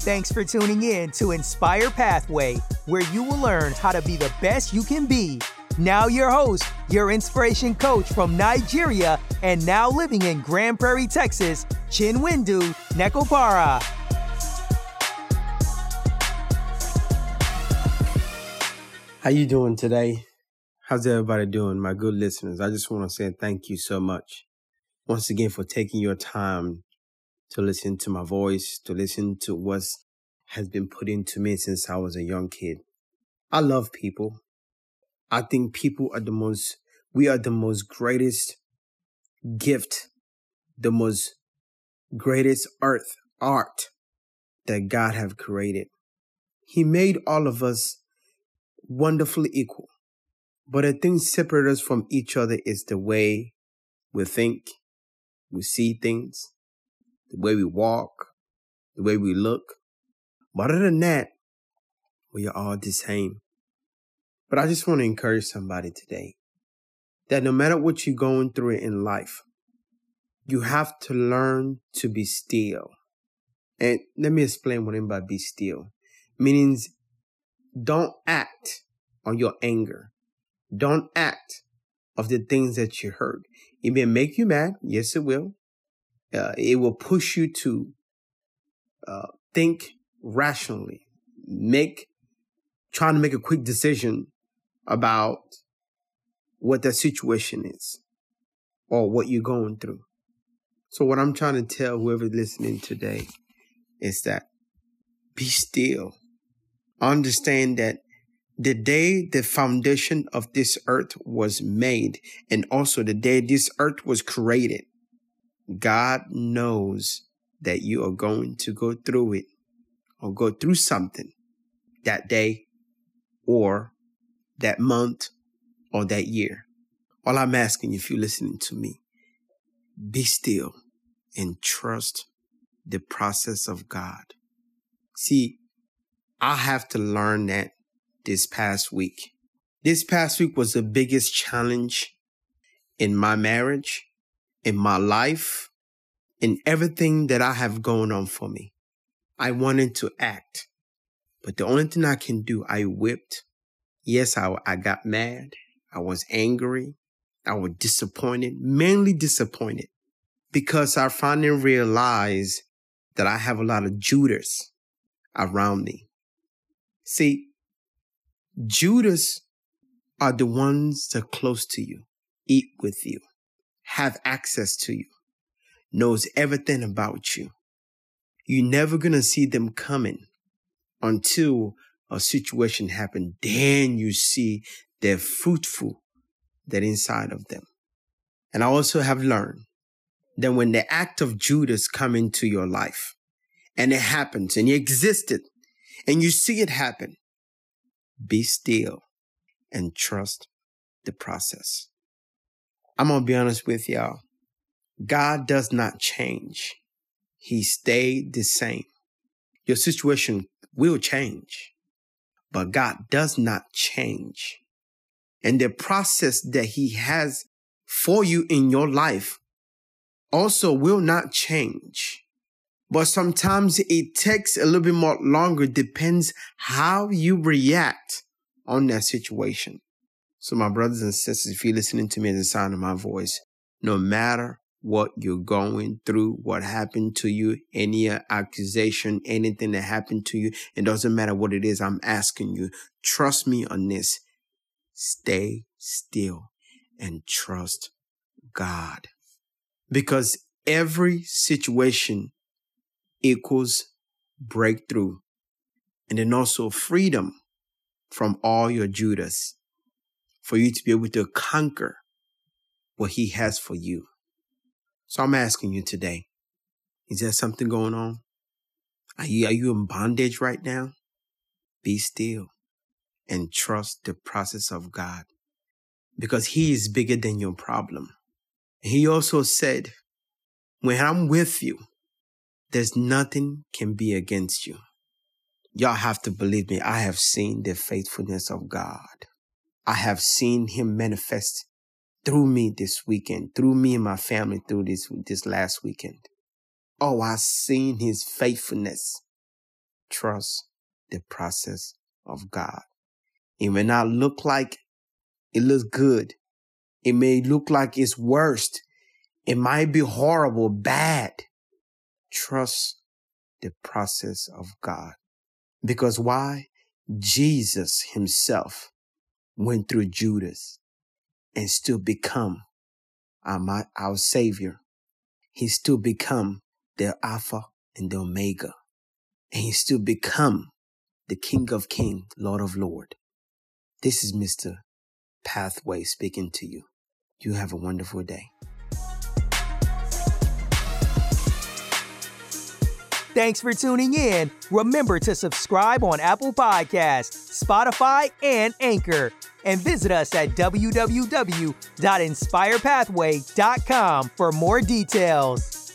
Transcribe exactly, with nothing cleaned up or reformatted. Thanks for tuning in to Inspire Pathway, where you will learn how to be the best you can be. Now your host, your inspiration coach from Nigeria and now living in Grand Prairie, Texas, Chinwendu Nkwopara. How you doing today? How's everybody doing, my good listeners? I just want to say thank you so much once again for taking your time to listen to my voice, to listen to what has been put into me since I was a young kid. I love people. I think people are the most, we are the most greatest gift, the most greatest earth art that God have created. He made all of us wonderfully equal, but the thing separates us from each other is the way we think, we see things, the way we walk, the way we look. But other than that, we are all the same. But I just want to encourage somebody today that no matter what you're going through in life, you have to learn to be still. And let me explain what I mean by be still. Meaning, don't act on your anger. Don't act of the things that you heard. It may make you mad. Yes, it will. Uh, it will push you to uh, think rationally, make, trying to make a quick decision about what that situation is or what you're going through. So what I'm trying to tell whoever listening today is that be still. Understand that the day the foundation of this earth was made and also the day this earth was created, God knows that you are going to go through it or go through something that day or that month or that year. All I'm asking you, if you're listening to me, be still and trust the process of God. See, I have to learn that this past week. This past week was the biggest challenge in my marriage, in my life, in everything that I have going on for me. I wanted to act, but the only thing I can do, I whipped. Yes, I, I got mad. I was angry. I was disappointed, mainly disappointed, because I finally realized that I have a lot of Judas around me. See, Judas are the ones that are close to you, eat with you, have access to you, knows everything about you. You're never going to see them coming until a situation happens. Then you see they're fruitful, that inside of them. And I also have learned that when the act of Judas come into your life and it happens and you existed and you see it happen, be still and trust the process. I'm going to be honest with y'all. God does not change. He stayed the same. Your situation will change, but God does not change. And the process that he has for you in your life also will not change. But sometimes it takes a little bit more longer, depends how you react on that situation. So my brothers and sisters, if you're listening to me as the sound of my voice, no matter what you're going through, what happened to you, any accusation, anything that happened to you, it doesn't matter what it is, I'm asking you, trust me on this. Stay still and trust God. Because every situation equals breakthrough and then also freedom from all your Judas, for you to be able to conquer what he has for you. So I'm asking you today, is there something going on? Are you, are you in bondage right now? Be still and trust the process of God, because he is bigger than your problem. He also said, when I'm with you, there's nothing can be against you. Y'all have to believe me. I have seen the faithfulness of God. I have seen him manifest through me this weekend, through me and my family through this, this last weekend. or has seen his faithfulness. Trust the process of God. It may not look like it looks good. It may look like it's worst. It might be horrible, bad. Trust the process of God. Because why? Jesus himself went through Judas and still become our, our Savior. He still become the Alpha and the Omega. And he still become the King of Kings, Lord of Lords. This is Mister Pathway speaking to you. You have a wonderful day. Thanks for tuning in. Remember to subscribe on Apple Podcasts, Spotify, and Anchor. And visit us at w w w dot inspire pathway dot com for more details.